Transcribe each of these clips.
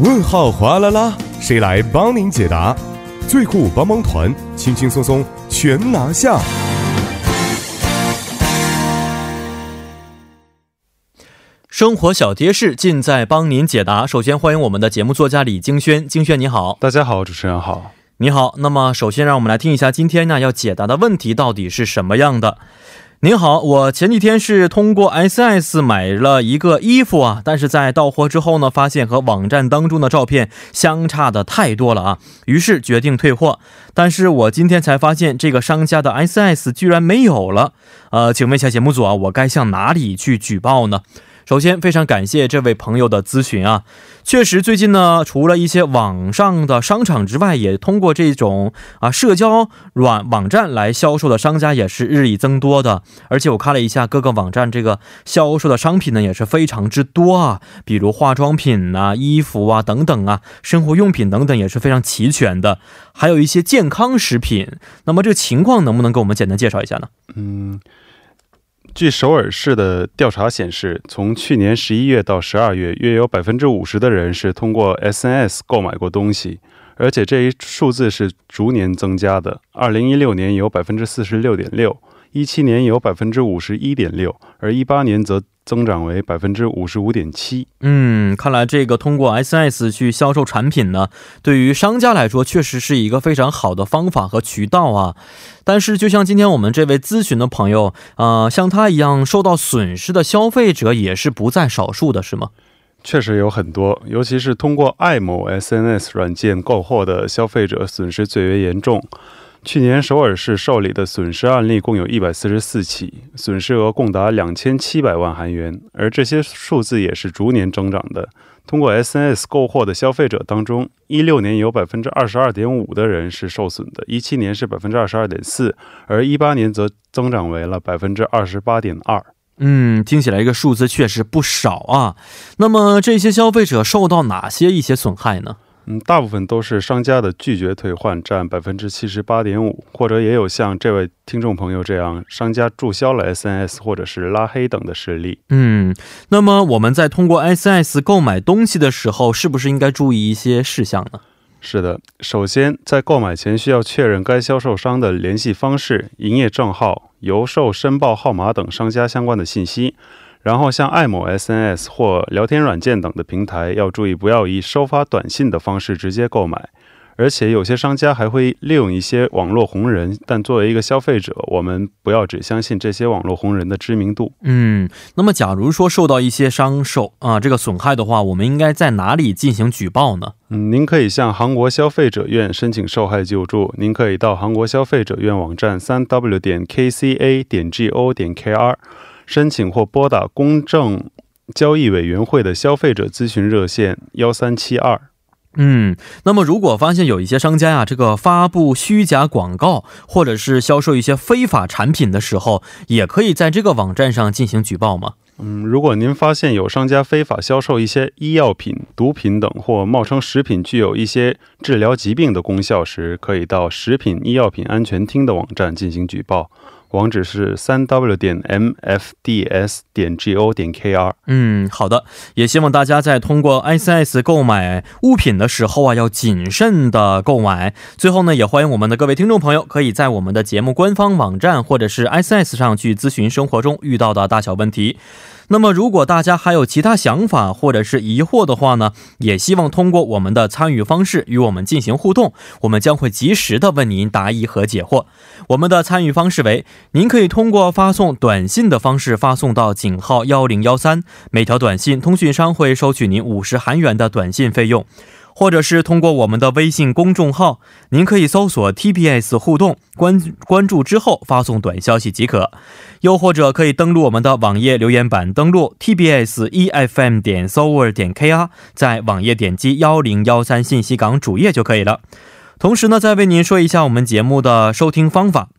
问号哗啦啦，谁来帮您解答？最酷帮帮团，轻轻松松全拿下。生活小贴士尽在帮您解答。首先欢迎我们的节目作家李京轩，京轩你好。大家好，主持人好。你好，那么首先让我们来听一下今天呢要解答的问题到底是什么样的。您好，我前几天是通过 SNS 买了一个衣服啊，但是在到货之后呢，发现和网站当中的照片相差的太多了啊，于是决定退货。但是我今天才发现这个商家的 SNS 居然没有了。请问一下节目组啊，我该向哪里去举报呢？首先非常感谢这位朋友的咨询啊，确实最近呢除了一些网上的商场之外，也通过这种社交网站来销售的商家也是日益增多的，而且我看了一下各个网站这个销售的商品呢也是非常之多啊，比如化妆品啊、衣服啊等等啊，生活用品等等也是非常齐全的，还有一些健康食品。那么这个情况能不能给我们简单介绍一下呢？据首尔市的调查显示，从去年11月到12月，约有 50% 的人是通过 SNS 购买过东西，而且这一数字是逐年增加的。2016年有 46.6%， 17年有 51.6%， 而18年则增长为 55.7%。 看来这个通过 SNS 去销售产品呢，对于商家来说确实是一个非常好的方法和渠道啊。但是就像今天我们这位咨询的朋友像他一样受到损失的消费者也是不在少数的，是吗？确实有很多，尤其是通过爱某 SNS 软件购货的消费者损失最为严重。去年首尔市受理的损失案例共有144起，损失额共达2700万韩元，而这些数字也是逐年增长的。通过 SNS 购货的消费者当中，16年有 22.5% 的人是受损的，17年是 22.4%， 而18年则增长为了 28.2%。听起来这个数字确实不少啊。那么这些消费者受到哪些一些损害呢？大部分都是商家的拒绝退换占 78.5%， 或者也有像这位听众朋友这样商家注销了 SNS 或者是拉黑等的实例。那么我们在通过 SNS 购买东西的时候是不是应该注意一些事项呢？是的，首先在购买前需要确认该销售商的联系方式、营业账号、邮售申报号码等商家相关的信息。然后像爱某 SNS 或聊天软件等的平台要注意，不要以收发短信的方式直接购买，而且有些商家还会利用一些网络红人，但作为一个消费者，我们不要只相信这些网络红人的知名度。那么假如说受到一些这个损害的话，我们应该在哪里进行举报呢？您可以向韩国消费者院申请受害救助，您可以到韩国消费者院网站 3w.kca.go.kr 申请，或拨打公正交易委员会的消费者咨询热线1372。那么如果发现有一些商家呀，这个发布虚假广告或者是销售一些非法产品的时候，也可以在这个网站上进行举报吗？如果您发现有商家非法销售一些医药品、毒品等，或冒称食品具有一些治疗疾病的功效时，可以到食品医药品安全厅的网站进行举报。网址是 3w.mfds.go.kr。好的，也希望大家在通过 SNS 购买物品的时候啊，要谨慎的购买。最后呢，也欢迎我们的各位听众朋友可以在我们的节目官方网站或者是 SNS 上去咨询生活中遇到的大小问题。那么如果大家还有其他想法或者是疑惑的话呢，也希望通过我们的参与方式与我们进行互动，我们将会及时的为您答疑和解惑。我们的参与方式为，您可以通过发送短信的方式发送到井号1013，每条短信通讯商会收取您50韩元的短信费用，或者是通过我们的微信公众号，您可以搜索 TPS 互动，关注之后发送短消息即可。又或者可以登录我们的网页留言板，登录 TPSEFM.SOVER.KR， 在网页点击1013信息港主页就可以了。同时呢，再为您说一下我们节目的收听方法。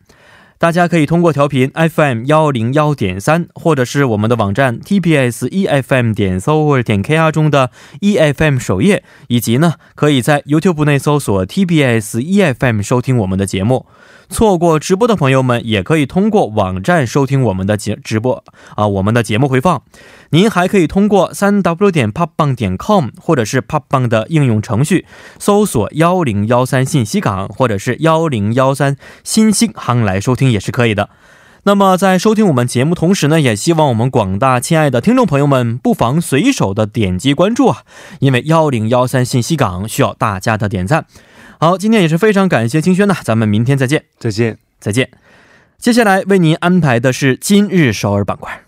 大家可以通过调频 FM101.3 或者是我们的网站 TPSEFM.SOVER.KR 中的 EFM 首页， 以及呢可以在 YouTube 内搜索 TPSEFM 收听我们的节目。 错过直播的朋友们也可以通过网站收听我们的节目回放。 您还可以通过 3w.popbang.com 或者是 popbang 的应用程序 搜索1013信息港 或者是1013新星行来收听也是可以的。 那么在收听我们节目同时呢， 也希望我们广大亲爱的听众朋友们 不妨随手的点击关注啊， 因为1013信息港需要大家的点赞。 好，今天也是非常感谢清轩呢，咱们明天再见。再见。接下来为您安排的是今日首尔板块。